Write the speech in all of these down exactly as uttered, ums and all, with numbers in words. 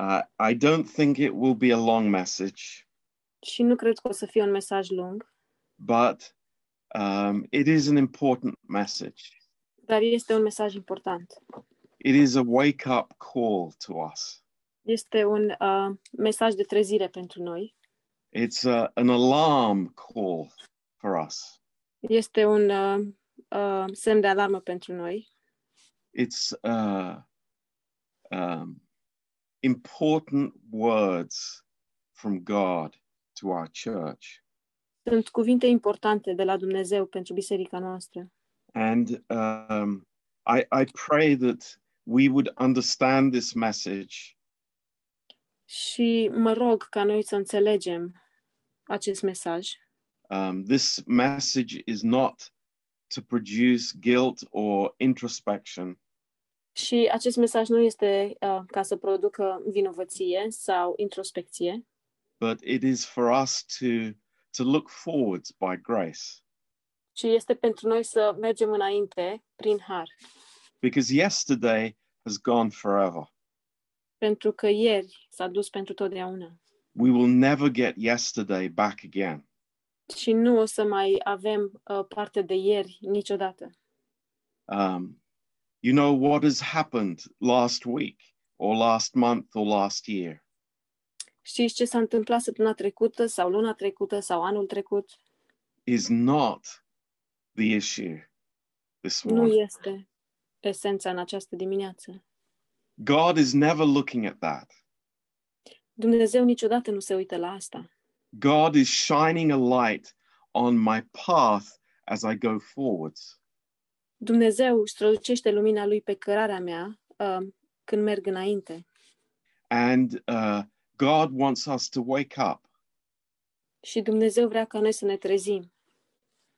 Uh, I don't think it will be a long message. Și nu cred că o să fie un mesaj lung. But um, it is an important message. Dar este un mesaj important. It is a wake-up call to us. Este un uh, mesaj de trezire pentru noi. It's a, an alarm call for us. Este un uh, uh, semn de alarmă pentru noi. It's uh, um, important words from God to our church. Sunt cuvinte importante de la Dumnezeu pentru biserica noastră. And um, I, I pray that we would understand this message. Și mă rog ca noi să înțelegem acest mesaj. Um, this message is not to produce guilt or introspection. Și acest mesaj nu este uh, ca să producă vinovăție sau introspecție. But it is for us to to look forwards by grace. Și este pentru noi să mergem înainte prin har. Because yesterday has gone forever. Pentru că ieri s-a dus pentru totdeauna. We will never get yesterday back again. Și nu o să mai avem uh, parte de ieri niciodată. Um, you know what has happened last week or last month or last year. Știți ce s-a întâmplat săptămâna trecută sau luna trecută sau anul trecut? Is not the issue this morning. Nu este esența în această dimineață. God is never looking at that. Dumnezeu niciodată nu se uită la asta. God is shining a light on my path as I go forwards. Dumnezeu strălucește lumina lui pe cărarea mea uh, când merg înainte. And uh, God wants us to wake up. Și Dumnezeu vrea ca noi să ne trezim.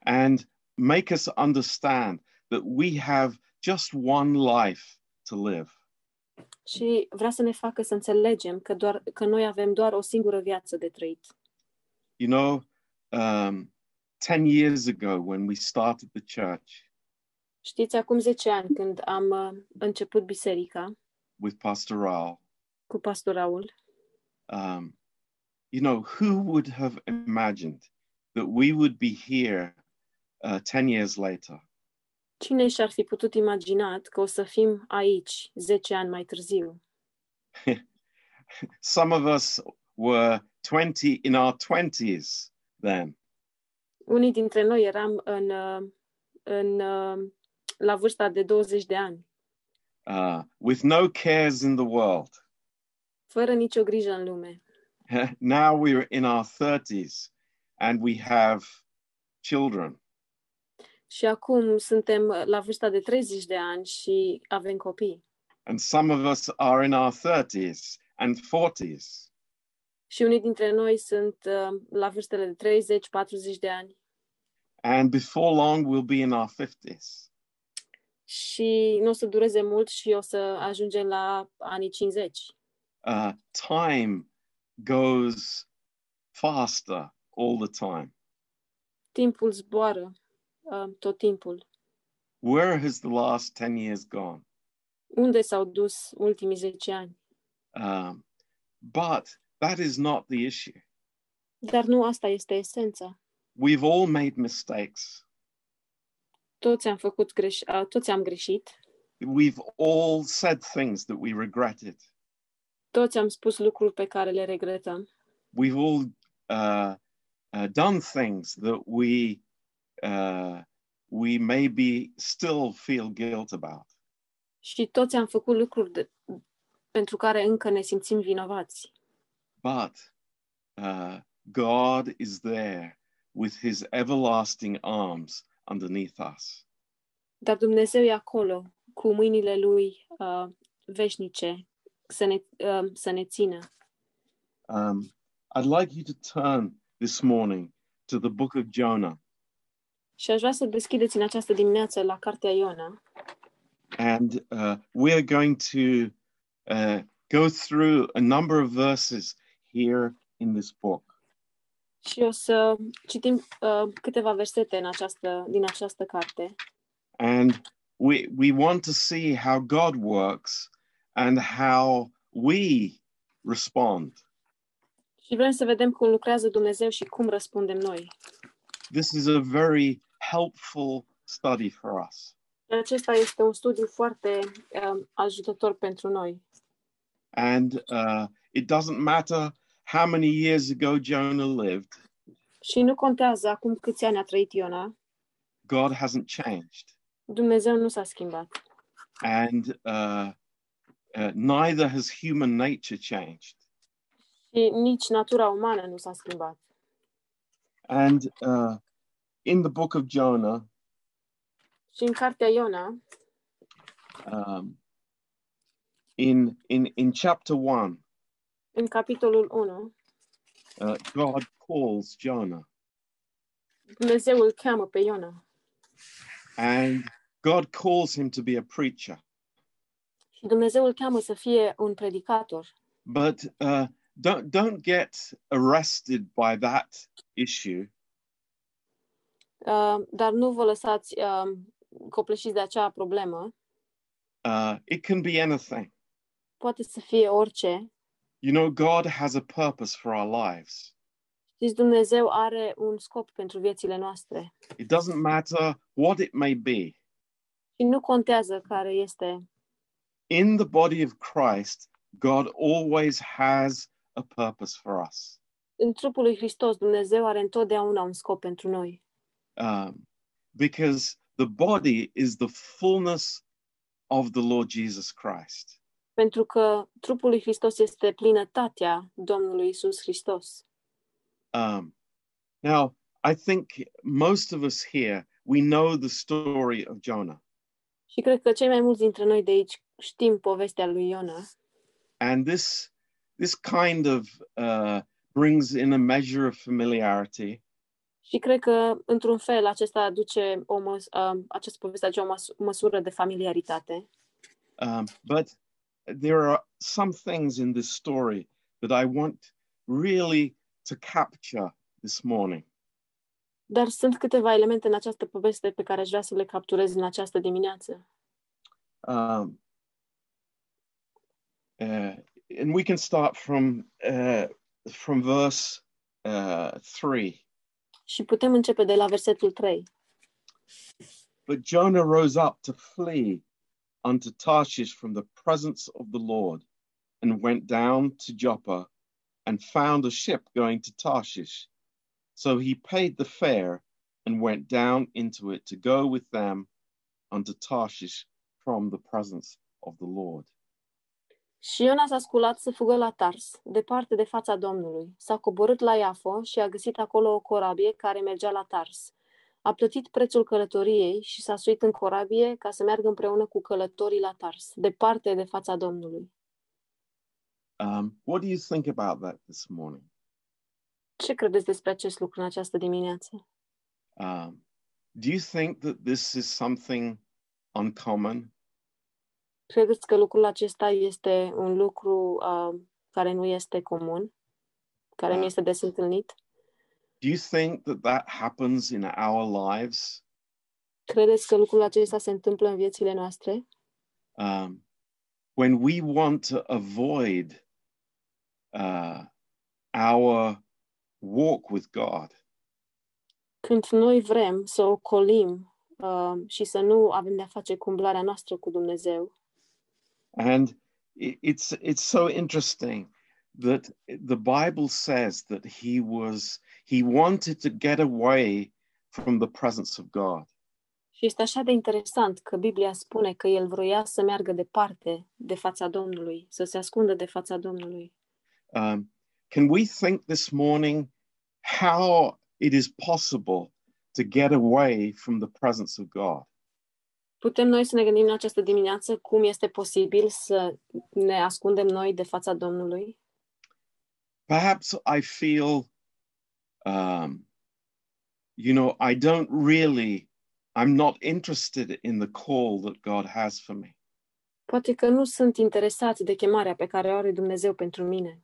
And make us understand that we have just one life to live. Și vrea să ne facă să înțelegem că doar că noi avem doar o singură viață de trăit. You know, um, ten years ago when we started the church. Știți, acum zece ani când am uh, început biserica. With Pastor Raul. Cu Pastor Raul. Um, you know, who would have imagined that we would be here uh, ten years later? Cine și-ar fi putut imaginat că o să fim aici zece ani mai târziu? Some of us were twenty in our twenties then. Unii dintre noi eram în, în la vârsta de douăzeci de ani. Uh, with no cares in the world. Fără nicio grijă în lume. Now we are in our thirties and we have children. Și acum suntem la vârsta de treizeci de ani și avem copii. And some of us are in our thirties and forties. Și unii dintre noi sunt uh, la vârstele de treizeci, patruzeci de ani. And before long we'll be in our fifties. Și nu o să dureze mult și o să ajungem la anii cincizeci. Uh, time goes faster all the time. Timpul zboară. Tot timpul. Where has the last ten years gone? Unde s-au dus ultimii zece ani? Um, but that is not the issue. Dar nu asta este esența. We've all made mistakes. Toți am făcut greș- toți am greșit. We've all said things that we regretted. Toți am spus lucruri pe care le regretăm. We've all uh, uh, done things that we Uh, we maybe still feel guilt about. Și toți am făcut lucruri de, pentru care încă ne simțim vinovați. But uh, God is there with his everlasting arms underneath us. Dar Dumnezeu e acolo cu mâinile lui uh, veșnice să ne uh, să ne țină. Um, I'd like you to turn this morning to the book of Jonah. Și aș vrea să deschideți în această dimineață la cartea Iona. And uh, we are going to uh, go through a number of verses here in this book. Și o să citim uh, câteva versete în această, din această carte. And we we want to see how God works and how we respond. Și vrem să vedem cum lucrează Dumnezeu și cum răspundem noi. This is a very helpful study for us. Acesta este un studiu foarte um, ajutător pentru noi. And uh, it doesn't matter how many years ago Jonah lived. Și nu contează acum câți ani a trăit Iona. God hasn't changed. Dumnezeu nu s-a schimbat. And uh, uh, neither has human nature changed. Și nici natura umană nu s-a schimbat. And uh, in the book of Jonah, și în cartea Iona, um, in in in chapter one, în capitolul unu, uh, God calls Jonah. Dumnezeu îl cheamă pe Iona. And God calls him to be a preacher. Și Dumnezeu îl cheamă să fie un predicator. But uh, don't don't get arrested by that issue. Uh, dar nu vă lăsați uh, copleșiți de acea problemă. Uh, it can be anything. Poate să fie orice. You know, God has a purpose for our lives. Știți, Dumnezeu are un scop pentru viețile noastre. It doesn't matter what it may be. Și nu contează care este. In the body of Christ, God always has a purpose for us. În trupul lui Hristos, Dumnezeu are întotdeauna un scop pentru noi. Um, because the body is the fullness of the Lord Jesus Christ. Pentru că trupul lui Hristos este plinătatea Domnului Iisus Hristos. Um, now, I think most of us here, we know the story of Jonah. Și cred că cei mai mulți dintre noi de aici știm povestea lui Iona. And this this kind of uh, brings in a measure of familiarity. Și cred că, într-un fel, acesta aduce o măs- uh, această poveste aduce o măs- măsură de familiaritate. Um, but there are some things in this story that I want really to capture this morning. Dar sunt câteva elemente în această poveste pe care aș vrea să le capturez în această dimineață. Um, uh, and we can start from, uh, from verse uh, three. Și putem începe de la versetul trei. But Jonah rose up to flee unto Tarshish from the presence of the Lord, and went down to Joppa, and found a ship going to Tarshish. So he paid the fare, and went down into it to go with them unto Tarshish from the presence of the Lord. Și Iona s-a sculat să fugă la Tars, departe de fața Domnului. S-a coborât la Iafo și a găsit acolo o corabie care mergea la Tars. A plătit prețul călătoriei și s-a suit în corabie ca să meargă împreună cu călătorii la Tars, departe de fața Domnului. Um, what do you think about that this morning? Ce credeți despre acest lucru în această dimineață? Um, do you think that this is something uncommon? Credeți că lucrul acesta este un lucru uh, care nu este comun, care uh, nu este des întâlnit? Do you think that that happens in our lives? Credeți că lucrul acesta se întâmplă în viețile noastre? Um, when we want to avoid uh, our walk with God. Când noi vrem să ocolim uh, și să nu avem de-a face cu umblarea noastră cu Dumnezeu. And it's it's so interesting that the Bible says that he was he wanted to get away from the presence of God. Și este așa de interesant că Biblia spune că el vroia să meargă departe de fața Domnului, să se ascundă de fața Domnului. Um, can we think this morning how it is possible to get away from the presence of God? Putem noi să ne gândim în această dimineață cum este posibil să ne ascundem noi de fața Domnului? Perhaps I feel, um, you know, I don't really, I'm not interested in the call that God has for me. Poate că nu sunt interesat de chemarea pe care o are Dumnezeu pentru mine.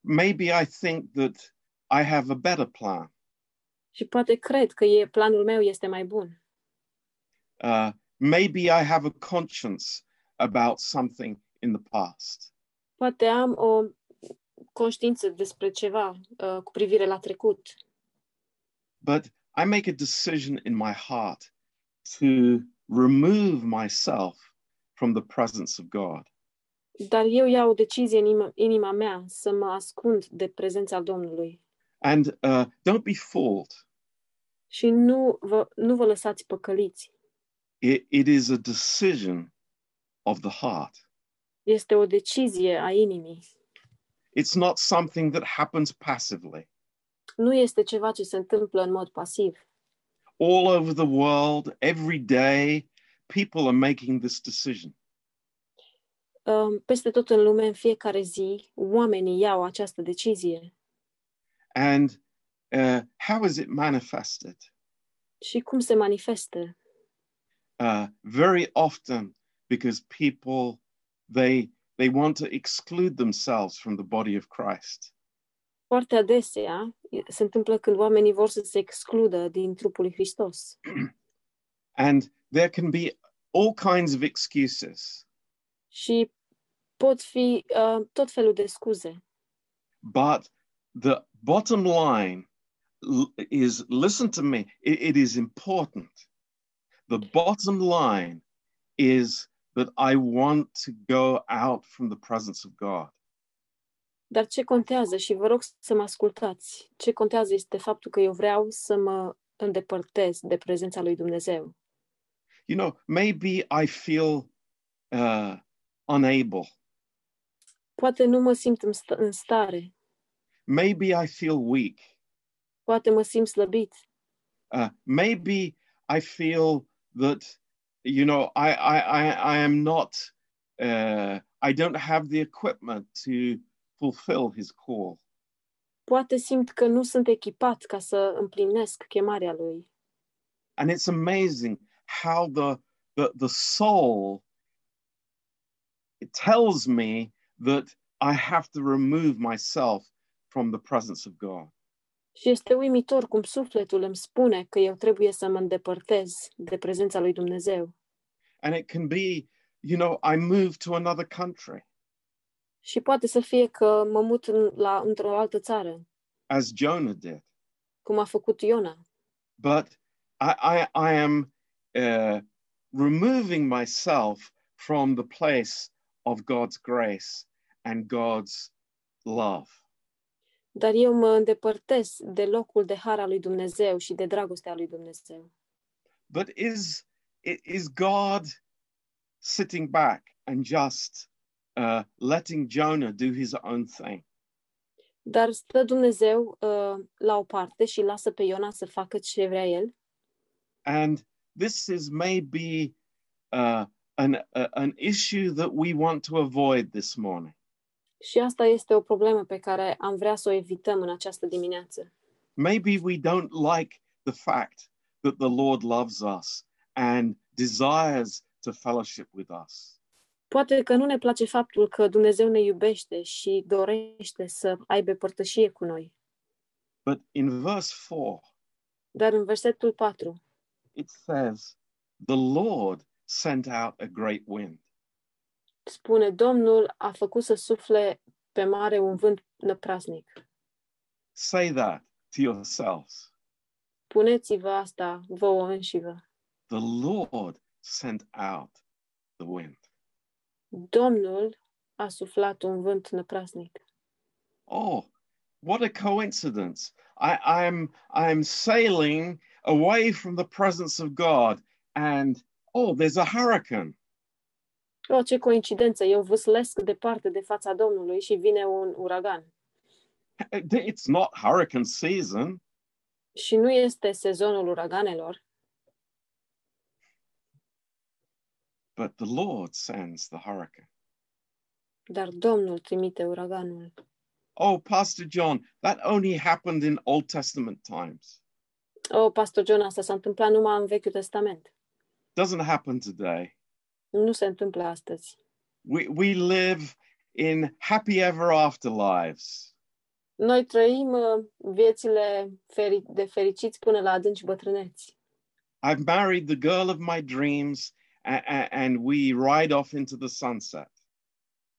Maybe I think that I have a better plan. Și poate cred că e, planul meu este mai bun. Uh, maybe I have a conscience about something in the past. Poate am o conștiință despre ceva uh, cu privire la trecut. But I make a decision in my heart to remove myself from the presence of God. Dar eu iau o decizie în inima, inima mea să mă ascund de prezența Domnului. And uh, don't be fooled. Și nu vă, nu vă lăsați păcăliți. It, it is a decision of the heart. Este o decizie a inimii. It's not something that happens passively. Nu este ceva ce se întâmplă în mod pasiv. All over the world, every day, people are making this decision. Um, peste tot în lume, în fiecare zi, oamenii iau această decizie. And uh, how is it manifested? Și cum se manifestă? Uh, very often, because people They they want to exclude themselves from the body of Christ. Foarte adesea se întâmplă când oamenii vor să se excludă din trupul lui Hristos. And there can be all kinds of excuses. Și pot fi uh, tot felul de scuze. But the bottom line is, listen to me, it, it is important. The bottom line is that I want to go out from the presence of God. Dar ce contează, și vă rog să mă ascultați, ce contează este faptul că eu vreau să mă îndepărtez de prezența lui Dumnezeu. You know, maybe I feel uh, unable. Poate nu mă simt în, st- în stare. Maybe I feel weak. Poate mă simt slăbit. Uh, maybe I feel that You know, I, I, I, I am not, uh, I don't have the equipment to fulfill his call. Poate simt că nu sunt echipat ca să împlinesc chemarea lui. And it's amazing how the, the, the soul it tells me that I have to remove myself from the presence of God. Și este uimitor cum sufletul îmi spune că eu trebuie să mă îndepărtez de prezența lui Dumnezeu. And it can be, you know, I move to another country. Și poate să fie că mă mut în, la într-o altă țară. As Jonah did. Cum a făcut Iona. But I I, I am uh, removing myself from the place of God's grace and God's love. Dar eu mă îndepărtez de locul de har al lui Dumnezeu și de dragostea lui Dumnezeu. But is is God sitting back and just uh, letting Jonah do his own thing? Dar stă Dumnezeu uh, la o parte și lasă pe Iona să facă ce vrea el? And this is maybe uh, an uh, an issue that we want to avoid this morning. Și asta este o problemă pe care am vrea să o evităm în această dimineață. Maybe we don't like the fact that the Lord loves us and desires to fellowship with us. Poate că nu ne place faptul că Dumnezeu ne iubește și dorește să aibă părtășie cu noi. But in verse four, dar în versetul patru, it says, "The Lord sent out a great wind." Spune, Domnul a făcut să sufle pe mare un vânt năprasnic. Say that to yourselves. Puneți-vă asta vouă înșivă. The Lord sent out the wind. Domnul a suflat un vânt năprasnic. Oh, what a coincidence. I I'm I'm sailing away from the presence of God and oh, there's a hurricane. Oh, ce coincidență! Eu vâslesc departe de fața Domnului și vine un uragan. It's not hurricane season. Și nu este sezonul uraganelor. But the Lord sends the hurricane. Dar Domnul trimite uraganul. Oh, Pastor John, that only happened in Old Testament times. Oh, Pastor John, asta s-a întâmplat numai în Vechiul Testament. Doesn't happen today. Nu se întâmplă astăzi. We, we live in happy ever after lives. Noi trăim viețile feri- de fericiți până la adânci bătrâneți. I've married the girl of my dreams and, and we ride off into the sunset.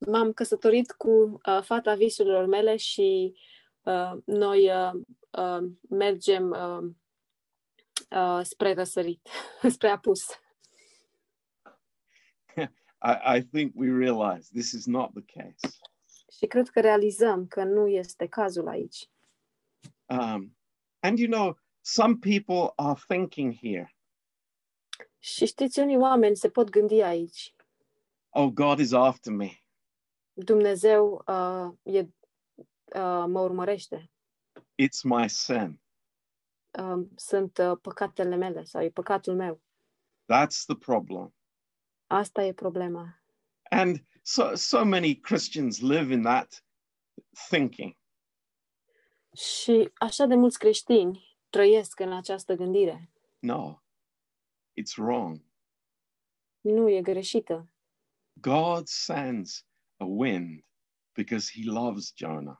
m-am căsătorit cu uh, fata visurilor mele și uh, noi uh, uh, mergem uh, uh, spre răsărit, spre apus. I, I think we realize this is not the case. Și cred că realizăm că nu este cazul aici. Um, and you know, some people are thinking here. Și știți, unii oameni se pot gândi aici. Oh, God is after me. Dumnezeu uh, e, uh, mă urmărește. It's my sin. Uh, sunt uh, păcatele mele sau e păcatul meu. That's the problem. Asta e problema. And so, so many Christians live in that thinking. Și așa de mulți creștini trăiesc în această gândire. No, it's wrong. Nu, e greșită. God sends a wind because he loves Jonah.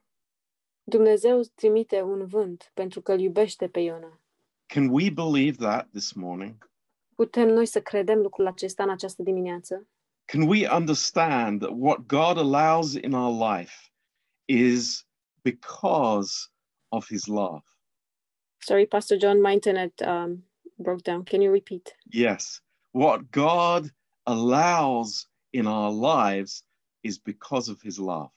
Dumnezeu trimite un vânt pentru că îl iubește pe Iona. Can we believe that this morning? Putem noi să credem lucrul acesta în această dimineață? Can we understand that what God allows in our life is because of his love? Sorry, Pastor John, my internet um, broke down. Can you repeat? Yes. What God allows in our lives is because of his love.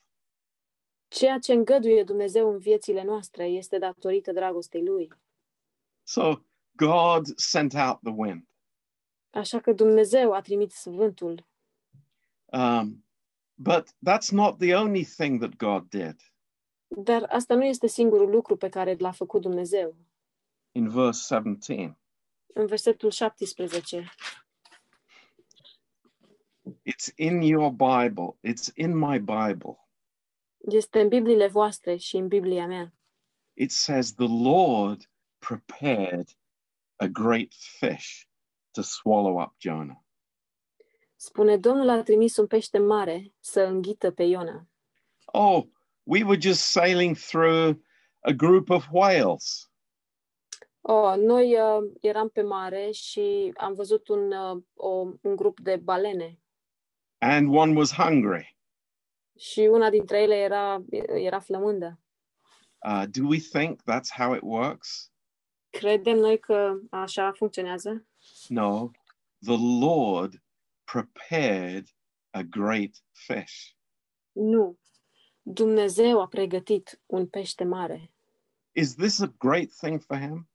Ceea ce îngăduie Dumnezeu în viețile noastre este datorită dragostei lui. So God sent out the wind. Așa că Dumnezeu a trimis vântul. Um, but that's not the only thing that God did. Dar asta nu este singurul lucru pe care l-a făcut Dumnezeu. In verse seventeen. În versetul șaptesprezece. It's in your Bible. It's in my Bible. Este în Bibliile voastre și în Biblia mea. It says the Lord prepared a great fish to swallow up Jonah. Spune, Domnul a trimis un pește mare să înghită pe Iona. Oh, we were just sailing through a group of whales. Oh, noi uh, eram pe mare și am văzut un uh, o, un grup de balene. And one was hungry. Și una dintre ele era era flămândă. Uh, do we think that's how it works? Credem noi că așa funcționează? No, the Lord prepared a great fish. Nu, Dumnezeu a pregătit un pește mare. Is this a great thing for him?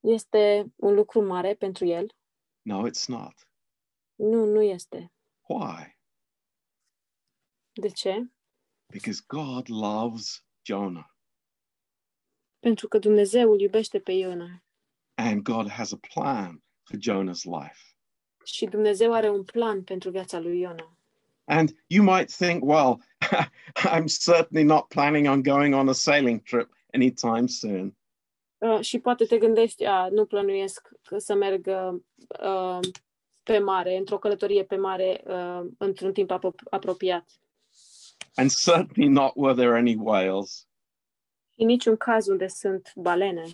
Este un lucru mare pentru el? No, it's not. Nu, nu este. Why? De ce? Because God loves Jonah. Pentru că Dumnezeu îl iubește pe Iona. And God has a plan for Jonah's life. Și Dumnezeu are un plan pentru viața lui Iona. And you might think, well, I'm certainly not planning on going on a sailing trip anytime soon. Uh, și poate te gândești, a, nu plănuiesc să merg uh, pe mare, într-o călătorie pe mare, uh, într-un timp ap- apropiat. And certainly not were there any whales. În niciun caz unde sunt balene.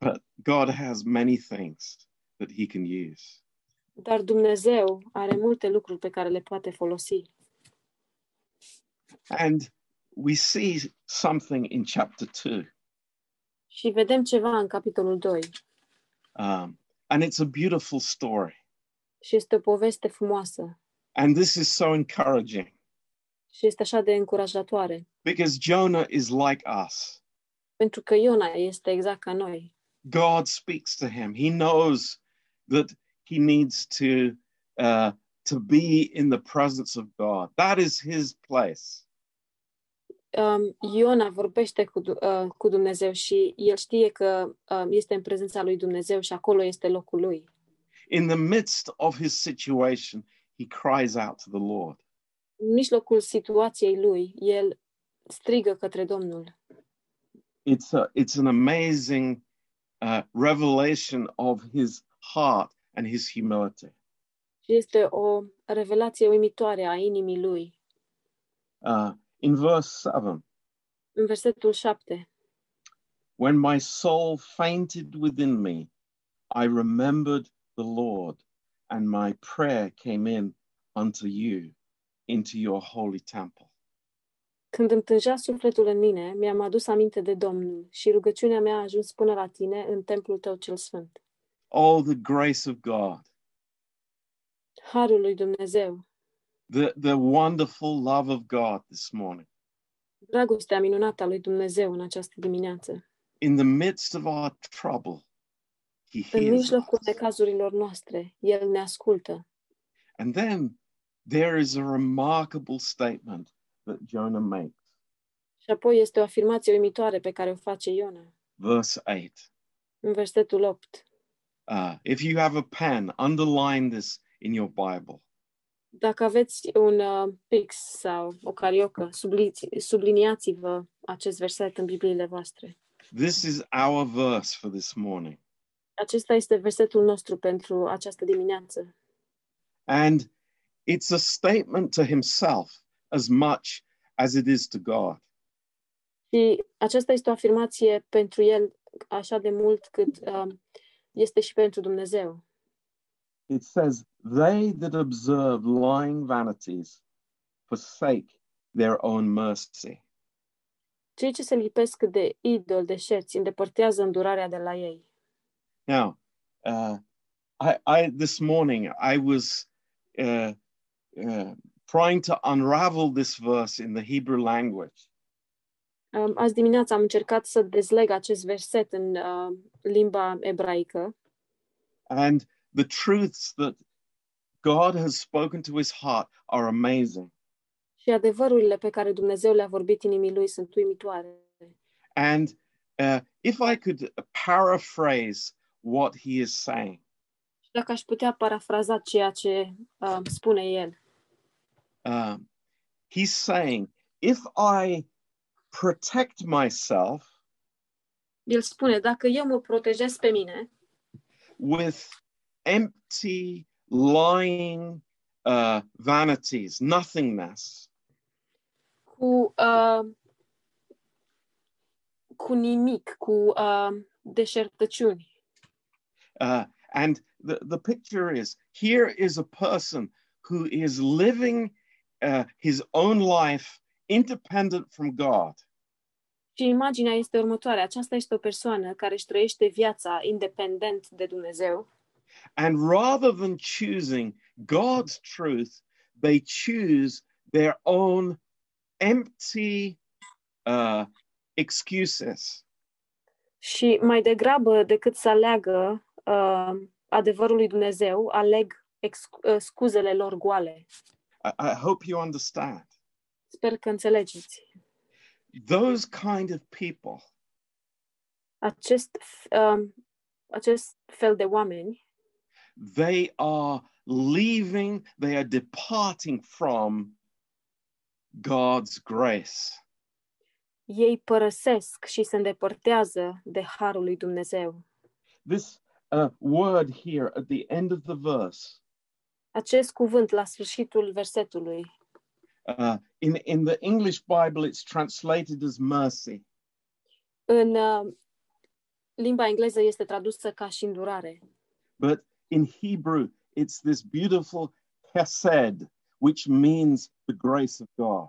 But God has many things that he can use. Dar Dumnezeu are multe lucruri pe care le poate folosi. And we see something in chapter two. Și vedem ceva în capitolul doi. Um, and it's a beautiful story. Și este o poveste frumoasă. And this is so encouraging. Și este așa de încurajatoare. Because Jonah is like us. Pentru că Iona este exact ca noi. God speaks to him. He knows that he needs to uh, to be in the presence of God. That is his place. Um, Iona vorbește cu, uh, cu Dumnezeu și el știe că uh, este în prezența lui Dumnezeu și acolo este locul lui. In the midst of his situation, he cries out to the Lord. În mijlocul situației lui, el strigă către Domnul. It's a, it's an amazing uh, revelation of his heart and his humility. Este o revelație uimitoare a inimii lui. Uh, in verse seven. În versetul șapte. When my soul fainted within me, I remembered the Lord, and my prayer came in unto you into your holy temple. Când îmi tângea sufletul în mine, mi-am adus aminte de Domnul și rugăciunea mea a ajuns până la tine în templul tău cel sfânt. Oh, the grace of God. Harul lui Dumnezeu. The, the wonderful love of God this morning. Dragostea minunată a lui Dumnezeu în această dimineață. In the midst of our trouble, He hears us. În mijlocul necazurilor noastre, El ne ascultă. And then there is a remarkable statement that Jonah makes. Și apoi este o afirmație uimitoare pe care o face Iona. Verse eight. În versetul opt. Uh, if you have a pen, underline this in your Bible. Dacă aveți un uh, pix sau o cariocă, subli- subliniați-vă acest verset în Bibliile voastre. This is our verse for this morning. Acesta este versetul nostru pentru această dimineață. And it's a statement to himself as much as it is to God. Și aceasta este o afirmație pentru el așa de mult cât uh, este și pentru Dumnezeu. It says, they that observe lying vanities forsake their own mercy. Cei ce se lipesc de idol, de șerți, îndepărtează îndurarea de la ei. Now, uh, I, I, this morning I was uh, uh, trying to unravel this verse in the Hebrew language. Um, azi dimineața am încercat să dezleg acest verset în uh, limba ebraică. And the truths that God has spoken to his heart are amazing. Și adevărurile pe care Dumnezeu le-a vorbit inimii lui sunt uimitoare. And uh, if I could paraphrase what he is saying. Și dacă aș putea parafraza ceea ce uh, spune el. Uh, he's saying, if I protect myself. El spune, dacă eu mă protejez pe mine. With empty, lying uh, vanities, nothingness. Cu, uh, cu nimic, cu uh, deșertăciuni. Uh, and the, the picture is, here is a person who is living uh, his own life independent from God. Și imaginea este următoarea. Aceasta este o persoană care își trăiește viața independent de Dumnezeu. And rather than choosing God's truth, they choose their own empty uh, excuses. Și mai degrabă decât să aleagă uh, adevărul lui Dumnezeu, aleg excu- uh, scuzele lor goale. I, I hope you understand. Sper că înțelegeți. Those kind of people. Acest, uh, acest fel de oameni. They are leaving, they are departing from God's grace. Ei părăsesc și se îndepărtează de harul lui Dumnezeu. This uh, word here at the end of the verse. Acest cuvânt la sfârșitul versetului. Uh, in in the English Bible it's translated as mercy. În uh, limba engleză este tradusă ca și îndurare. But in Hebrew, it's this beautiful chesed, which means the grace of God.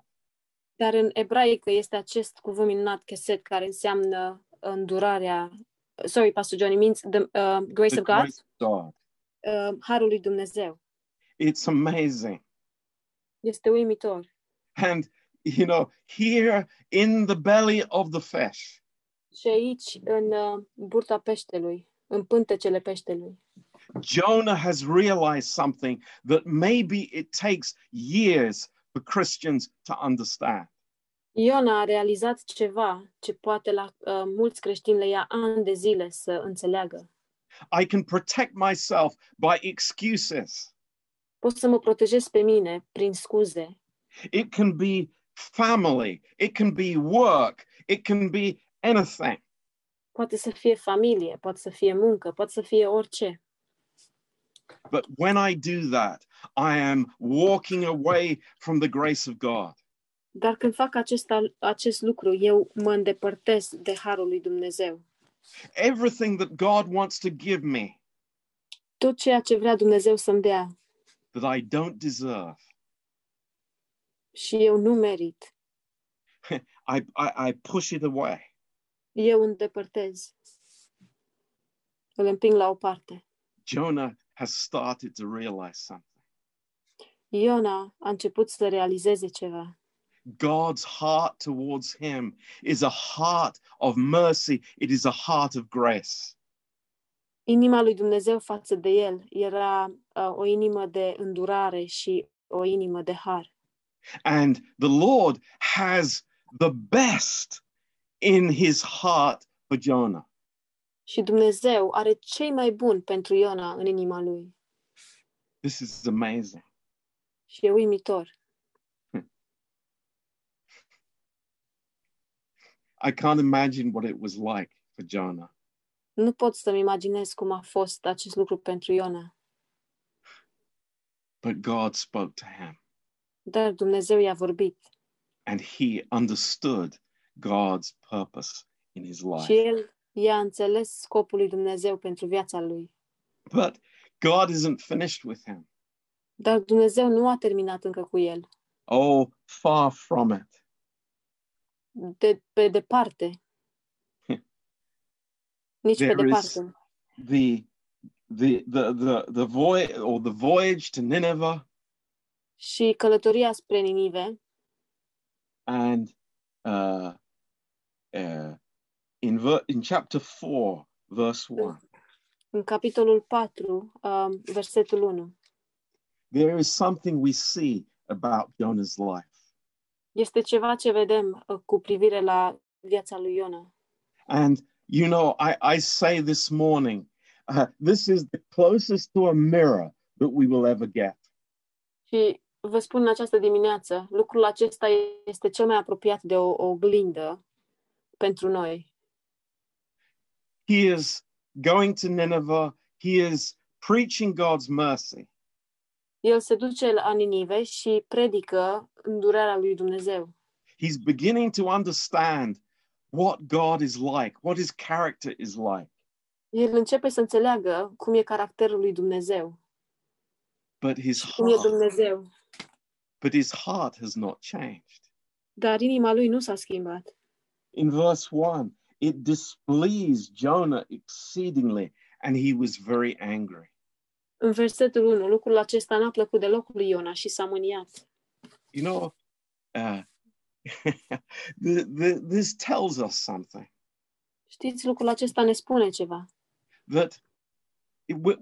Dar în ebraică este acest cuvânt minunat chesed, care înseamnă îndurarea. Sorry, Pastor Johnny, means the uh, grace the of God. Grace of God. Uh, Harul lui Dumnezeu. It's amazing. Este uimitor. And you know, here in the belly of the fish. Și aici în uh, burta peștelui, în pântecele peștelui. Jonah has realized something that maybe it takes years for Christians to understand. Iona a realizat ceva ce poate la uh, mulți creștini le ia ani de zile să înțeleagă. I can protect myself by excuses. Pot să mă protejez pe mine prin scuze. It can be family, it can be work, it can be anything. Poate să fie familie, poate să fie muncă, poate să fie orice. But when I do that, I am walking away from the grace of God. Dar când fac acest, acest lucru, eu mă îndepărtez de harul lui Dumnezeu. Everything that God wants to give me. Tot ceea ce vrea Dumnezeu să-mi dea. that I don't deserve. Și eu nu merit. I, I, I push it away. Eu îndepărtez. Îl împing la o parte. Jonah has started to realize something. Iona a început să realizeze ceva. God's heart towards him is a heart of mercy. It is a heart of grace. Inima lui Dumnezeu față de el era uh, o inimă de îndurare și o inimă de har. And the Lord has the best in his heart for Jonah. Și Dumnezeu are cei mai buni pentru Iona în inima lui. This is amazing. Și e uimitor. I can't imagine what it was like for Jonah. Nu pot să-mi imaginez cum a fost acest lucru pentru Iona. But God spoke to him. Dar Dumnezeu i-a vorbit. And he understood God's purpose in his life. Și el i-a înțeles scopul lui Dumnezeu pentru viața lui. But God isn't finished with him. Dar Dumnezeu nu a terminat încă cu el. Oh, far from it. De, pe departe. Nici pe departe. The, the, the, the, the, voy- or the voyage to Nineveh. Și călătoria spre Ninive. And uh, uh, in, ver- in chapter four, verse one. În capitolul patru, uh, versetul unu. There is something we see about Jonah's life. Este ceva ce vedem uh, cu privire la viața lui Iona. And you know, I, I say this morning, uh, this is the closest to a mirror that we will ever get. Și vă spun în această dimineață, lucrul acesta este cel mai apropiat de o, o oglindă pentru noi. He is going to Nineveh. He is preaching God's mercy. El se duce la Ninive și predică îndurarea lui Dumnezeu. He's beginning to understand what God is like, what his character is like. El începe să înțeleagă cum e caracterul lui Dumnezeu. But his heart, but his heart has not changed. Dar inima lui nu s-a schimbat. In verse one, it displeased Jonah exceedingly, and he was very angry. În versetul unu, lucrul acesta n-a plăcut deloc lui Iona și s-a mâniat. You know, uh, the, the, this tells us something. Știți, lucrul acesta ne spune ceva. That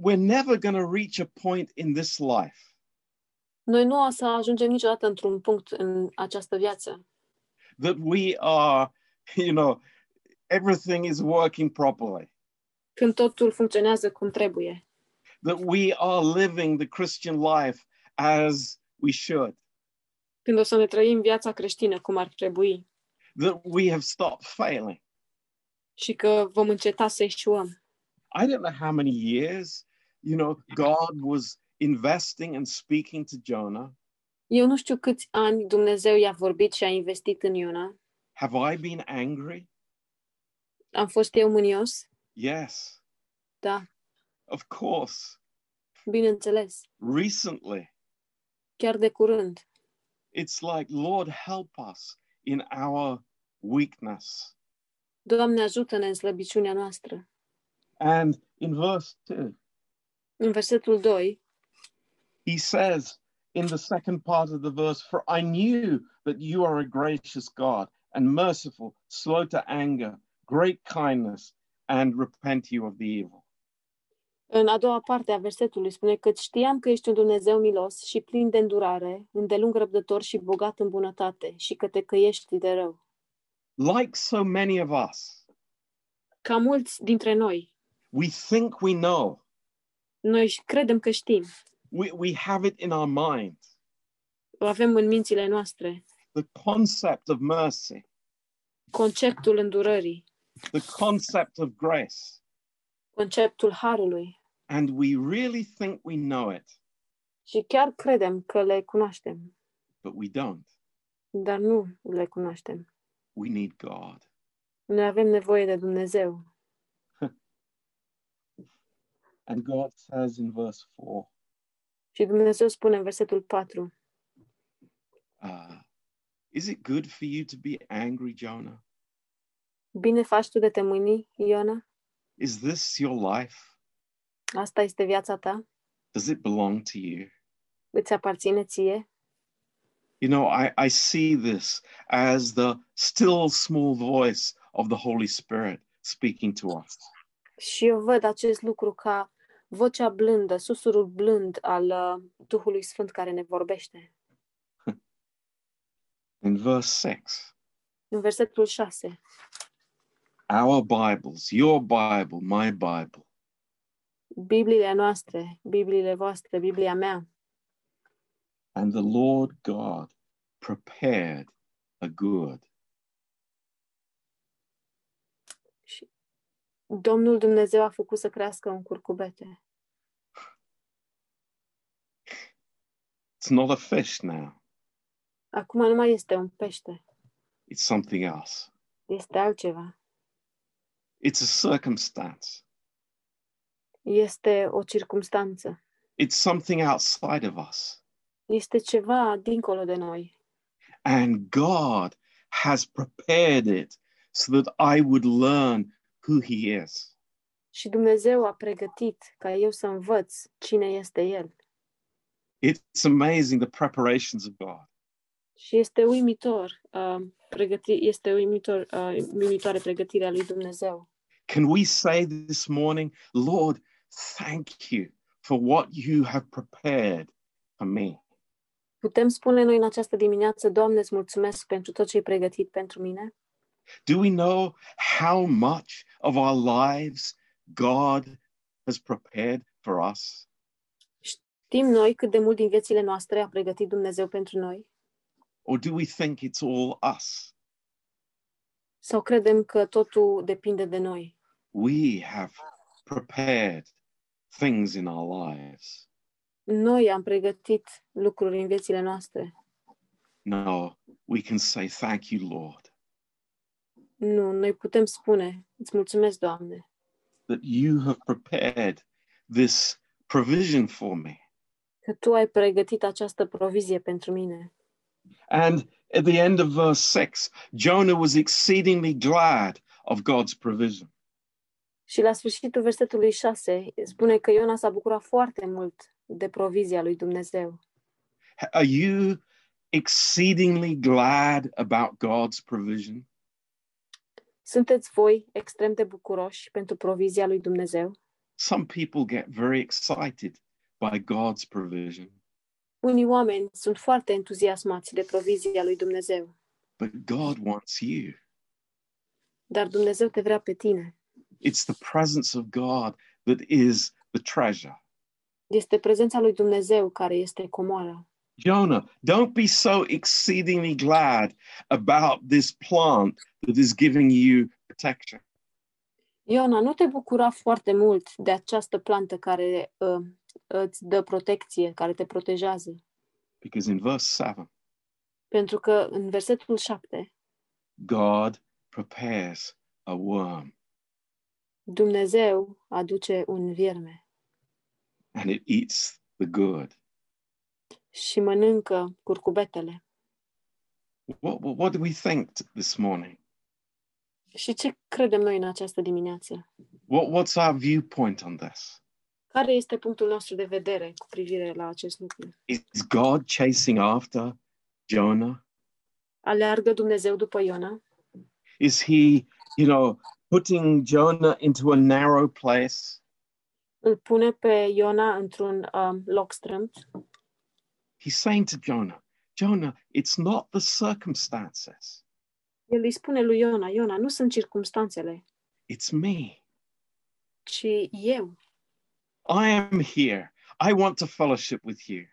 we're never going to reach a point in this life. Noi nu o să ajungem niciodată într-un punct în această viață. That we are, you know, everything is working properly. Când totul funcționează cum trebuie. That we are living the Christian life as we should. Când o să ne trăim viața creștină cum ar trebui. That we have stopped failing. Și că vom înceta să eșuăm. I don't know how many years, you know, God was investing and speaking to Jonah. Eu nu știu câți ani Dumnezeu i-a vorbit și a investit în Iona. Have I been angry? Am fost eu mânios? Yes. Da. Of course. Bineînțeles. Recently. Chiar de curând. It's like, Lord, help us in our weakness. Doamne, ajută-ne în slăbiciunea noastră. And in verse two, în versetul doi, he says in the second part of the verse, for I knew that you are a gracious God and merciful, slow to anger, great kindness, and repent you of the evil. În a doua parte a versetului spune că știam că ești un Dumnezeu milos și plin de îndurare, îndelung răbdător și bogat în bunătate, și că te căiești de rău. Like so many of us. Ca mulți dintre noi. We think we know. Noi credem că știm. We, we have it in our mind. O avem în mințile noastre. The concept of mercy. Conceptul îndurării. The concept of grace. Conceptul harului. And we really think we know it. Și chiar credem că le cunoaștem. But we don't. Dar nu le cunoaștem. We need God. Noi avem nevoie de Dumnezeu. And God says in verse four. Și Dumnezeu spune în versetul patru. Uh, is it good for you to be angry, Jonah? Bine faci tu de te mâni, Iona? Is this your life? Asta este viața ta? Does it belong to you? Îți aparține ție? You know, I, I see this as the still small voice of the Holy Spirit speaking to us. Și eu văd acest lucru ca vocea blândă, susurul blând al uh, Duhului Sfânt care ne vorbește. In verse six. În versetul șase. Our Bibles, your Bible, my Bible. Bibliile noastre, Bibliile voastre, Biblia mea. And the Lord God prepared a good. Și Domnul Dumnezeu a făcut să crească un curcubete. It's not a fish now. Acum nu mai este un pește. It's something else. Este altceva. It's a circumstance. Este o circumstanță. It's something outside of us. Este ceva dincolo de noi. And God has prepared it so that I would learn who he is. Și Dumnezeu a pregătit ca eu să învăț cine este el. It's amazing the preparations of God. Și este uimitor, uh, pregăti- este uimitor, uh, uimitoare pregătirea lui Dumnezeu. Can we say this morning, Lord, thank you for what you have prepared for me? Putem spune noi în această dimineață, Doamne, îți mulțumesc pentru tot ce ai pregătit pentru mine? Do we know how much of our lives God has prepared for us? Știm noi cât de mult din viețile noastre a pregătit Dumnezeu pentru noi? Or do we think it's all us? Sau credem că totul depinde de noi? We have prepared things in our lives. Noi am pregătit lucruri în viețile noastre. No, we can say thank you, Lord. Nu, noi putem spune, îți mulțumesc, Doamne. That you have prepared this provision for me. Că tu ai pregătit această provizie pentru mine. And at the end of verse six, Jonah was exceedingly glad of God's provision. Și la sfârșitul versetului șase spune că Iona s-a bucurat foarte mult de provizia lui Dumnezeu. Are you exceedingly glad about God's provision? Sunteți voi extrem de bucuroși pentru provizia lui Dumnezeu? Some people get very excited by God's provision. Unii oameni sunt foarte entuziasmați de provizia lui Dumnezeu. But God wants you. Dar Dumnezeu te vrea pe tine. It's the presence of God that is the treasure. Este prezența lui Dumnezeu care este comoara. Jonah, don't be so exceedingly glad about this plant that is giving you protection. Iona, nu te bucura foarte mult de această plantă care uh, îți dă protecție, care te protejează. Because in verse seven, pentru că în versetul șapte, God prepares a worm. Dumnezeu aduce un vierme. And it eats the good. Și mănâncă curcubetele. What, what, what do we think this morning? Și ce credem noi în această dimineață? What, what's our viewpoint on this? Care este punctul nostru de vedere cu privire la acest lucru? Is God chasing after Jonah? Aleargă Dumnezeu după Iona? Is he, you know, putting Jonah into a narrow place? Îl pune pe Iona într-un um, loc strâmt. He's saying to Jonah, Jonah, it's not the circumstances. El îi spune lui Iona, Iona, nu sunt circumstanțele. It's me. Ci eu. I am here. I want to fellowship with you.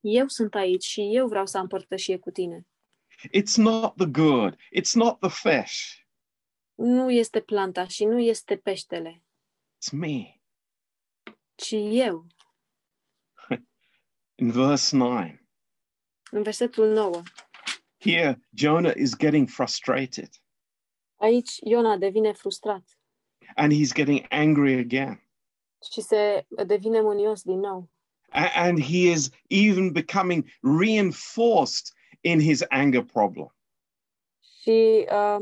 Eu sunt aici și eu vreau să împărtășie cu tine. It's not the good. It's not the fish. Nu este planta și nu este peștele. It's me. Ci eu. In verse nine. În versetul nouă. Here Jonah is getting frustrated. Aici Iona devine frustrat. And he's getting angry again. Și se devine mânios din nou. and he is even becoming reinforced in his anger problem. Și uh,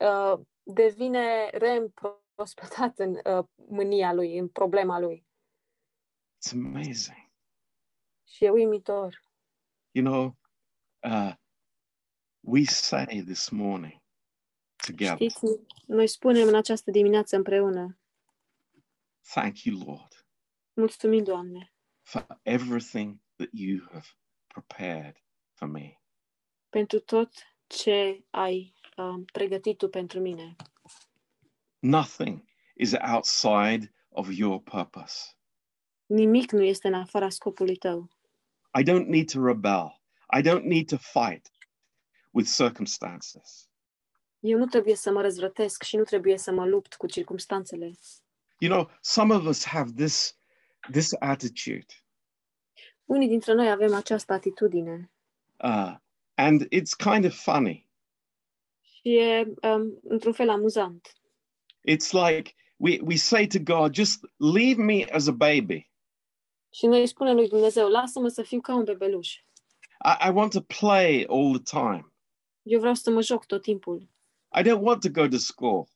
uh, devine reîmprospătat în uh, mânia lui, în problema lui. It's amazing. Și e uimitor. You know, uh, we say this morning together. Știți, noi spunem în această dimineață împreună. Thank you, Lord. Mulțumim, Doamne. For everything that you have prepared for me. Pentru tot ce ai um, pregătit tu pentru mine. Nothing is outside of your purpose. Nimic nu este în afara scopului tău. I don't need to rebel. I don't need to fight with circumstances. Eu nu trebuie să mă răzvrătesc și nu trebuie să mă lupt cu circumstanțele. You know, some of us have this this attitude. Unii dintre noi avem această atitudine. Uh, and it's kind of funny. Și e um, într-un fel amuzant. It's like we we say to God, just leave me as a baby. Și noi spunem lui Dumnezeu, lasă-mă să fiu ca un bebeluș. I, I want to play all the time. Eu vreau să mă joc tot timpul. I don't want to go to school.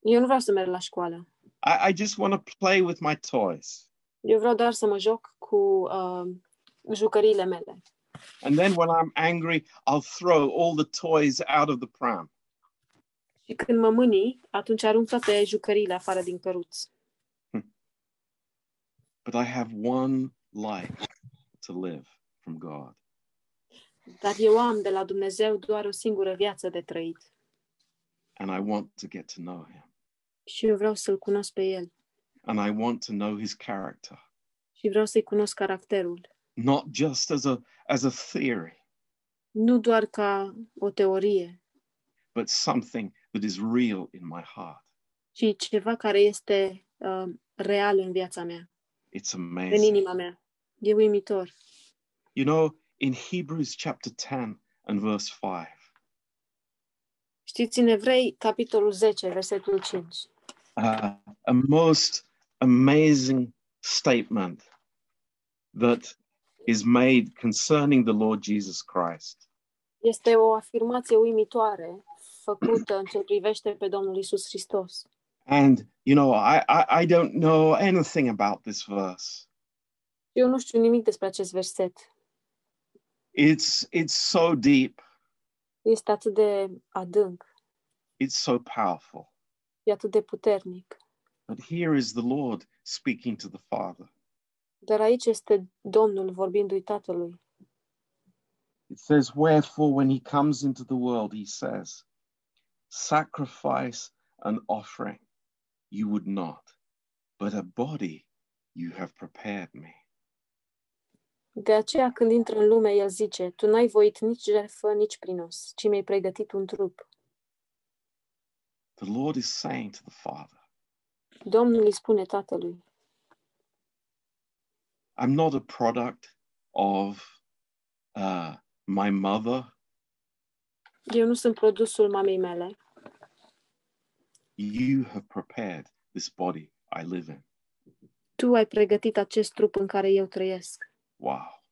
Eu nu vreau să merg la școală. I, I just want to play with my toys. Eu vreau doar să mă joc cu uh, jucăriile mele. And then when I'm angry, I'll throw all the toys out of the pram. Și când mă mâni, atunci arunc toate jucăriile afară din căruț. But I have one life to live from God. Dar eu am de la Dumnezeu doar o singură viață de trăit. And I want to get to know him. Și eu vreau să-l cunosc pe el. And I want to know his character. Și vreau să-i cunosc caracterul. Not just as a as a theory. Nu doar ca o teorie. But something that is real in my heart. Și ceva care este uh, real în viața mea. It's amazing. În inima mea. E uimitor. You know, in Hebrews chapter ten and verse five. Știți, în Evrei, capitolul zece, versetul cinci. Uh, a most amazing statement that is made concerning the Lord Jesus Christ. Este o afirmație uimitoare făcută în ce privește pe Domnul Iisus Hristos. And, you know, I, I, I don't know anything about this verse. Eu nu știu nimic despre acest verset. It's, it's so deep. Este atât de adânc. It's so powerful. E atât de puternic. But here is the Lord speaking to the Father. Dar aici este Domnul vorbindu-i Tatălui. It says, wherefore, when he comes into the world, he says, sacrifice an offering you would not, but a body you have prepared me. De aceea când intră în lume, el zice, tu n-ai voit nici jertfă, nici prinos, ci mi-ai pregătit un trup. The Lord is saying to the Father. Domnul îi spune Tatălui. I'm not a product of uh, my mother. Eu nu sunt produsul mamei mele. You have prepared this body I live in. Tu ai pregătit acest trup în care eu trăiesc. Wow.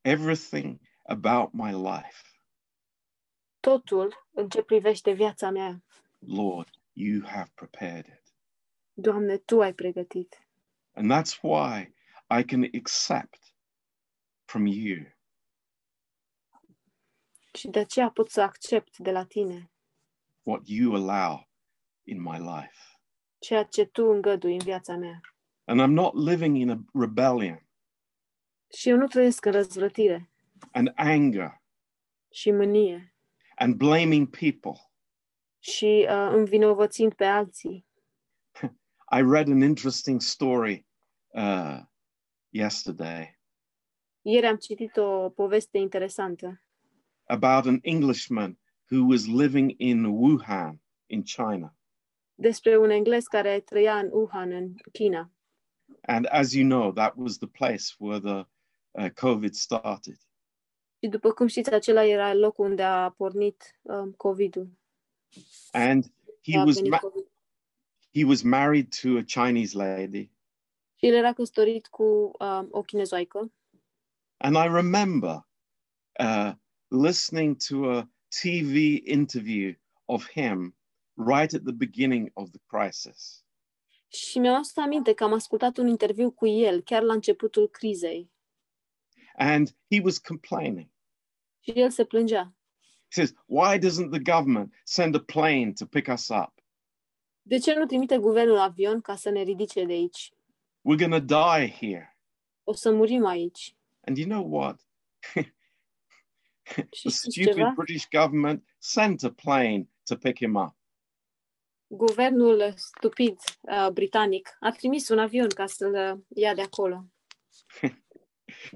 Everything about my life. Totul în ce privește viața mea. Lord, you have prepared it. Doamne, tu ai pregătit. And that's why I can accept from you. Și de aceea pot să accept de la tine. What you allow in my life. Ceea ce tu îngădui în viața mea. And I'm not living in a rebellion. Și eu nu trăiesc în răzvrătire. And anger. Și mânie. And blaming people. Și uh, învinovățind pe alții. I read an interesting story uh, yesterday. Ieri am citit o poveste interesantă. About an Englishman who was living in Wuhan in China. Despre un englez care trăia în Wuhan în China. And as you know, that was the place where the uh, COVID started. Și după cum știți, acela era locul unde a pornit um, COVID-ul. And he was ma- COVID. he was married to a Chinese lady. El era căsătorit cu uh, o chinezoică. And I remember uh, listening to a T V interview of him right at the beginning of the crisis. Și mi-am adus aminte că am ascultat un interviu cu el chiar la începutul crizei. And he was complaining. Și el se plângea. He says, "Why doesn't the government send a plane to pick us up? De ce nu trimite guvernul avion ca să ne ridice de aici? We're gonna die here." O să murim aici. And you know what? The stupid ceva? British government sent a plane to pick him up. Guvernul stupid uh, britanic a trimis un avion ca să-l ia de acolo.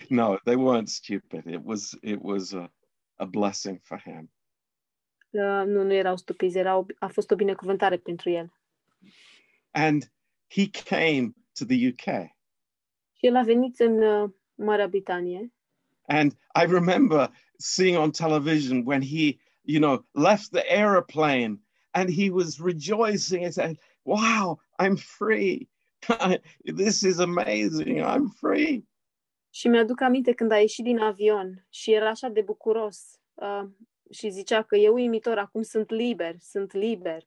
No, they weren't stupid. It was it was a, a blessing for him. Uh, nu, nu erau stupizi, erau, a fost o binecuvântare pentru el. And he came to the U K. Și el a venit în uh, Marea Britanie. And I remember seeing on television when he, you know, left the aeroplane and he was rejoicing and said, "Wow, I'm free. This is amazing. I'm free." Și mi-aduc aminte când a ieșit din avion și era așa de bucuros uh, și zicea că e uimitor, acum sunt liber, sunt liber.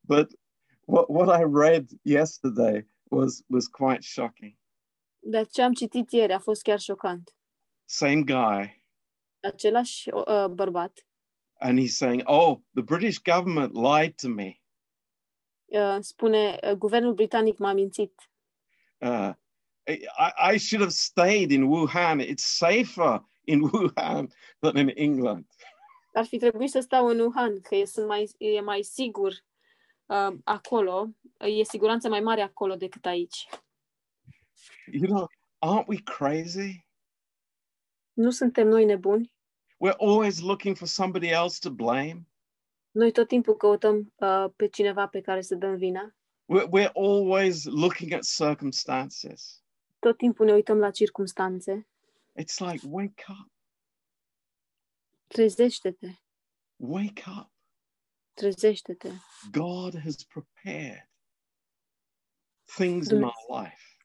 But what, what I read yesterday was, was quite shocking. Dar ce am citit ieri a fost chiar șocant. Same guy. Același uh, bărbat. And he's saying, "Oh, the British government lied to me." Uh, spune, uh, guvernul britanic m-a mințit. Uh, I, I should have stayed in Wuhan. It's safer in Wuhan than in England. Ar fi trebuit să stau în Wuhan, că e, sunt mai, e mai sigur uh, acolo. E siguranță mai mare acolo decât aici. You know, aren't we crazy? Nu suntem noi nebuni? We're always looking for somebody else to blame. Noi tot timpul căutăm uh, pe cineva pe care să dăm vina. We're, we're always looking at circumstances. Tot timpul ne uităm la circumstanțe. It's like, wake up. Trezește-te. Wake up. Trezește-te. God has prepared things Dumnezeu. In our life.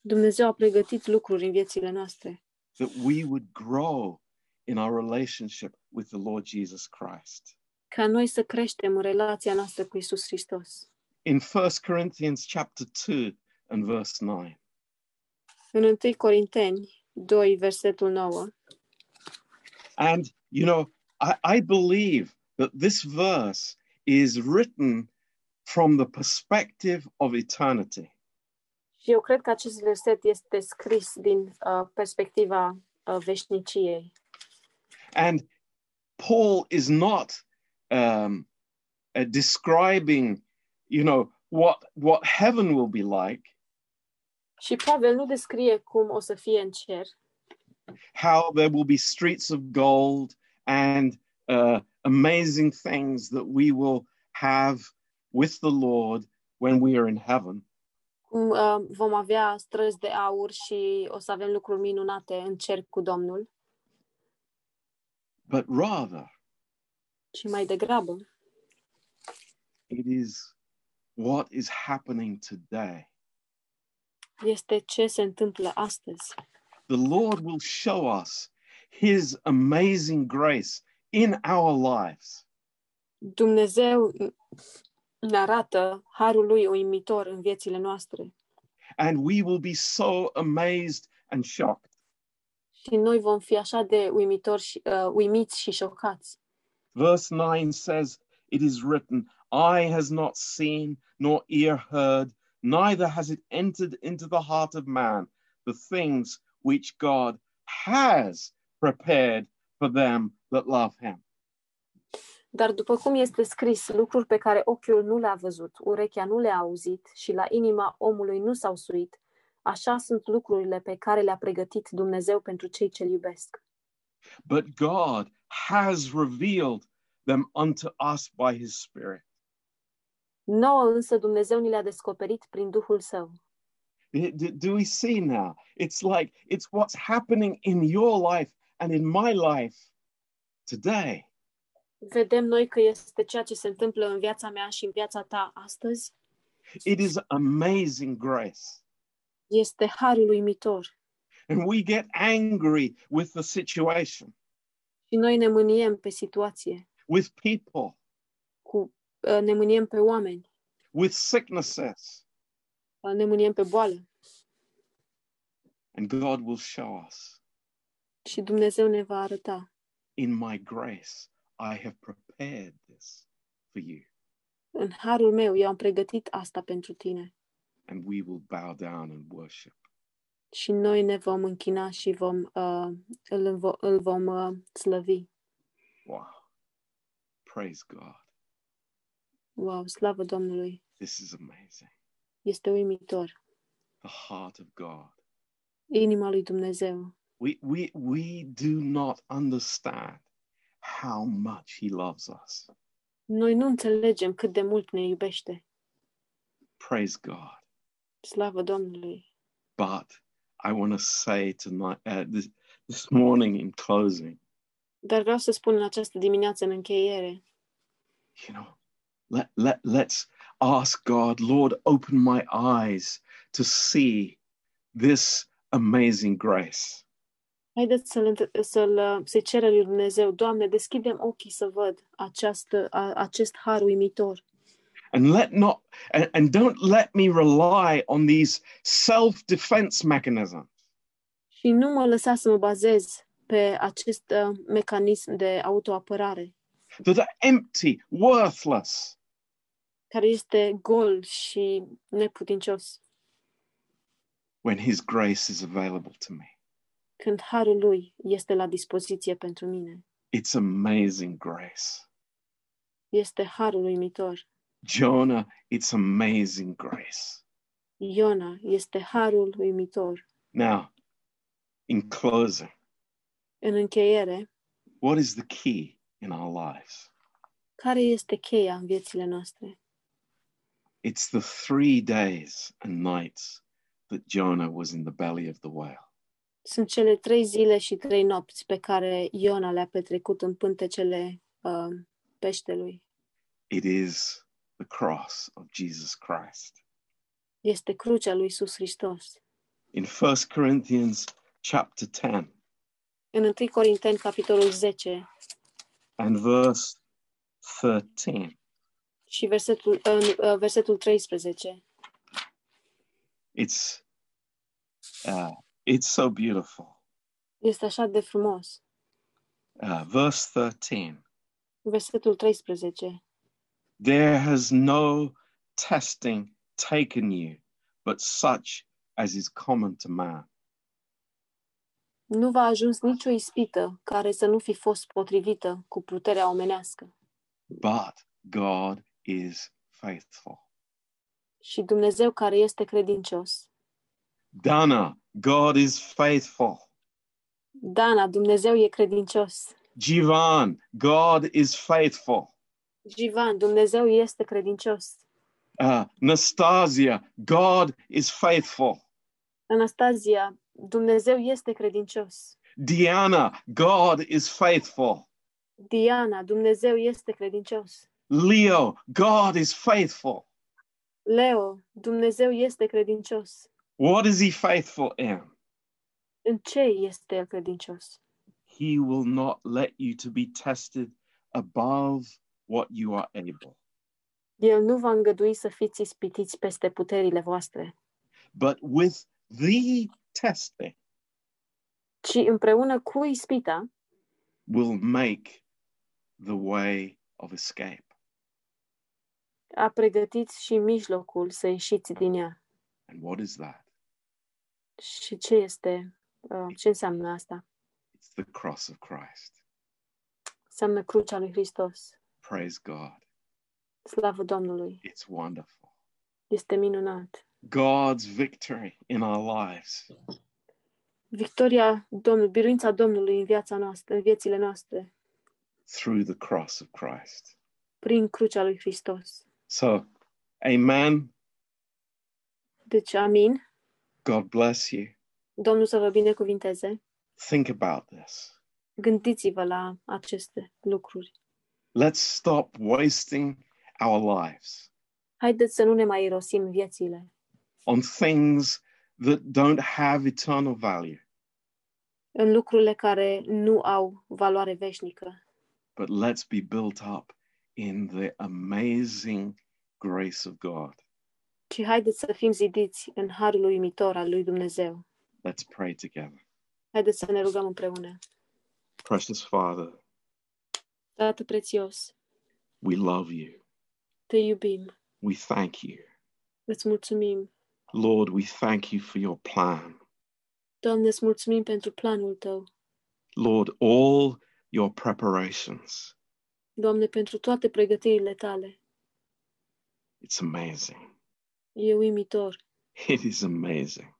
Dumnezeu a pregătit lucruri în viețile noastre. That we would grow in our relationship with the Lord Jesus Christ. Ca noi să creștem în relația noastră cu Iisus Hristos. In First Corinthians chapter two and verse nine. În întâi Corinteni doi versetul nouă. And you know, I, I believe that this verse is written from the perspective of eternity. Și eu cred că acest verset este scris din uh, perspectiva uh, veșniciei. And Paul is not um, uh, describing, you know, what what heaven will be like. Și Pavel nu descrie cum o să fie în cer. How there will be streets of gold and uh, amazing things that we will have with the Lord when we are in heaven. Cum uh, vom avea străzi de aur și o să avem lucruri minunate în cer cu Domnul. But rather, și mai degrabă, it is what is happening today. Este ce se întâmplă astăzi. The Lord will show us His amazing grace in our lives. Dumnezeu ne arată harul lui uimitor în viețile noastre. And we will be so amazed and shocked. Și noi vom fi așa de uimitori și uh, uimiți și șocați. Verse nine says, "It is written, eye has not seen, nor ear heard, neither has it entered into the heart of man, the things which God has prepared for them that love him." Dar după cum este scris, lucruri pe care ochiul nu le-a văzut, urechea nu le-a auzit și la inima omului nu s-au suit, așa sunt lucrurile pe care le-a pregătit Dumnezeu pentru cei ce-L iubesc. But God has revealed them unto us by His Spirit. Nouă însă Dumnezeu ni le-a descoperit prin Duhul Său. Do we see now? It's like, it's what's happening in your life and in my life today. Vedem noi că este ceea ce se întâmplă în viața mea și în viața ta astăzi. It is amazing grace. Este harul uimitor. And we get angry with the situation. Și noi ne mâniem pe situație. With people. Cu, uh, ne mâniem pe oameni. With sicknesses. Uh, ne mâniem pe boală. And God will show us. Și Dumnezeu ne va arăta. In my grace, I have prepared this for you. În harul meu, eu am pregătit asta pentru tine. And we will bow down and worship. Și noi ne vom închina și vom uh, îl, îl vom uh, slăvi. Wow. Praise God. Wow, slavă Domnului. This is amazing. Este uimitor. The heart of God. Inima lui Dumnezeu. We we we do not understand how much he loves us. Noi nu înțelegem cât de mult ne iubește. Praise God. Slavă Domnului. But I want to say tonight, uh, this, this morning in closing. Dar vreau să spun în această dimineață în încheiere. You know, let, let, let's ask God, Lord, open my eyes to see this amazing grace. Haideți să-l, să-l, să-i cerem lui Dumnezeu, Doamne, deschidem ochii să văd această, a, acest har uimitor. And let not and, and don't let me rely on these self-defense mechanisms. Și nu mă lăsa să mă bazez pe acest uh, mecanism de autoapărare. That are empty, worthless. Care este gol și neputincios. When his grace is available to me. Când harul lui este la dispoziție pentru mine. It's amazing grace. Este harul uimitor. Jonah, it's amazing grace. Iona, este harul uimitor. Now, in closing, în încheiere, what is the key in our lives? Care este cheia în viețile noastre? It's the three days and nights that Jonah was in the belly of the whale. Sunt cele trei zile și trei nopți pe care Iona le-a petrecut în pântecele uh, peștelui. It is the cross of Jesus Christ. Este crucea lui Iisus Hristos. In First Corinthians chapter ten. În Întâi Corinteni capitolul zece. And verse thirteen. Și versetul uh, versetul treisprezece. It's uh, it's so beautiful. Este așa de frumos. Uh, verse thirteen. Versetul treisprezece. There has no testing taken you, but such as is common to man. Nu v-a ajuns nicio ispită care să nu fi fost potrivită cu puterea omenească. But God is faithful. Și Dumnezeu care este credincios. Dana, God is faithful. Dana, Dumnezeu e credincios. Jivan, God is faithful. Jivan, Dumnezeu este credincios. Uh, Anastasia, God is faithful. Anastasia, Dumnezeu este credincios. Diana, God is faithful. Diana, Dumnezeu este credincios. Leo, God is faithful. Leo, Dumnezeu este credincios. What is he faithful in? În ce este el credincios? He will not let you to be tested above what you are able. El nu va îngădui să fiți ispitiți peste puterile voastre. But with the testing. Ci împreună cu ispita. Will make the way of escape. A pregătit și mijlocul să ieșiți din ea. And what is that? Și ce este? Uh, ce înseamnă asta? It's the cross of Christ. Înseamnă crucea lui Hristos. Praise God. Slavă Domnului. It's wonderful. Este minunat. God's victory in our lives. Victoria Domnului, biruința Domnului în viața noastră, în viețile noastre. Through the cross of Christ. Prin crucea lui Hristos. So, amen. Deci, amin. God bless you. Domnul să vă binecuvinteze. Think about this. Gândiți-vă la aceste lucruri. Let's stop wasting our lives. Haideți să nu ne mai irosim viețile. On things that don't have eternal value. În lucrurile care nu au valoare veșnică. But let's be built up in the amazing grace of God. Ci haideți să fim zidiți în harul uimitor al lui Dumnezeu. Let's pray together. Haideți să ne rugăm împreună. Precious Father. Tată prețios. We love you. Te iubim. We thank you. Îți mulțumim. Lord, we thank you for your plan. Doamne, îți mulțumim pentru planul tău. Lord, all your preparations. Doamne, pentru toate pregătirile tale. It's amazing. E uimitor. It is amazing.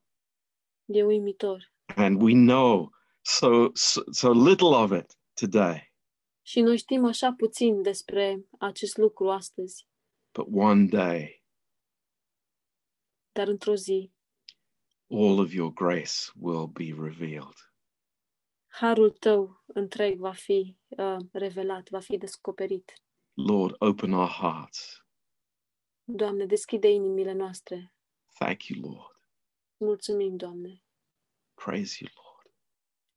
E uimitor. And we know so, so, so little of it today. Și noi știm așa puțin despre acest lucru astăzi. But one day. Dar într-o zi. All of your grace will be revealed. Harul tău întreg va fi uh, revelat, va fi descoperit. Lord, open our hearts. Doamne, deschide inimile noastre. Thank you, Lord. Mulțumim, Doamne. Praise you, Lord.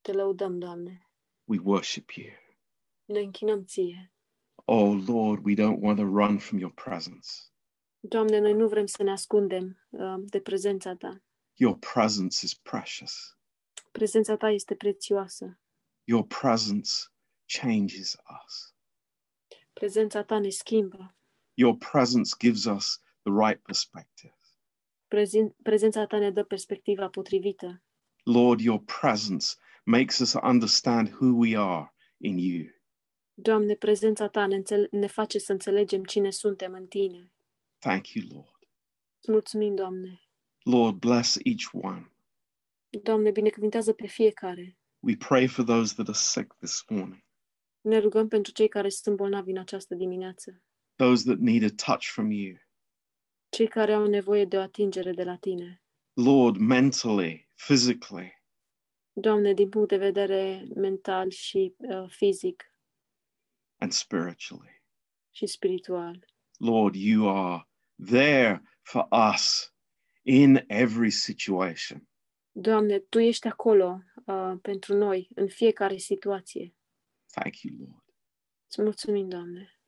Te lăudăm, Doamne. We worship you. Ne închinăm ție. Oh, Lord, we don't want to run from your presence. Doamne, noi nu vrem să ne ascundem uh, de prezența ta. Your presence is precious. Prezența ta este prețioasă. Your presence changes us. Prezența ta ne schimbă. Your presence gives us the right perspective. Prezen- prezența ta ne dă perspectiva potrivită. Lord, your presence makes us understand who we are in you. Doamne, prezența ta ne, înțele- ne face să înțelegem cine suntem în tine. Thank you, Lord. Mulțumim, Doamne. Lord, bless each one. Doamne, binecuvintează pe fiecare. We pray for those that are sick this morning. Ne rugăm pentru cei care sunt bolnavi în această dimineață. Those that need a touch from you. Cei care au nevoie de o atingere de la tine. Lord, mentally, physically. Doamne, din punct de vedere mental și uh, fizic. And spiritually. Și spiritual. Lord, you are there for us. In every situation. Doamne, tu ești acolo uh, pentru noi în fiecare situație. Thank you, Lord. Îți mulțumim, Doamne.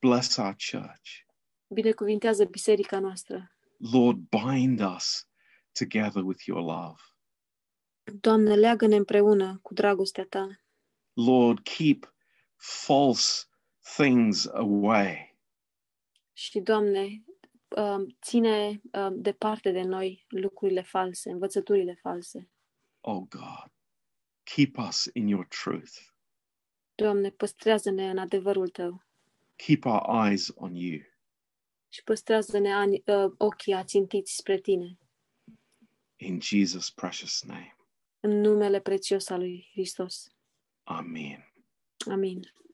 Bless our church. Binecuvintează biserica noastră. Lord, bind us together with your love. Doamne, leagă-ne împreună cu dragostea ta. Lord, keep false things away. Și Doamne, ține uh, departe de noi lucrurile false, învățăturile false. Oh God, keep us in your truth. Doamne, păstrează-ne în adevărul tău. Keep our eyes on you. Și păstrează-ne ani, uh, ochii ațintiți spre tine. In Jesus' precious name. În numele prețios al lui Hristos. Amen. Amen.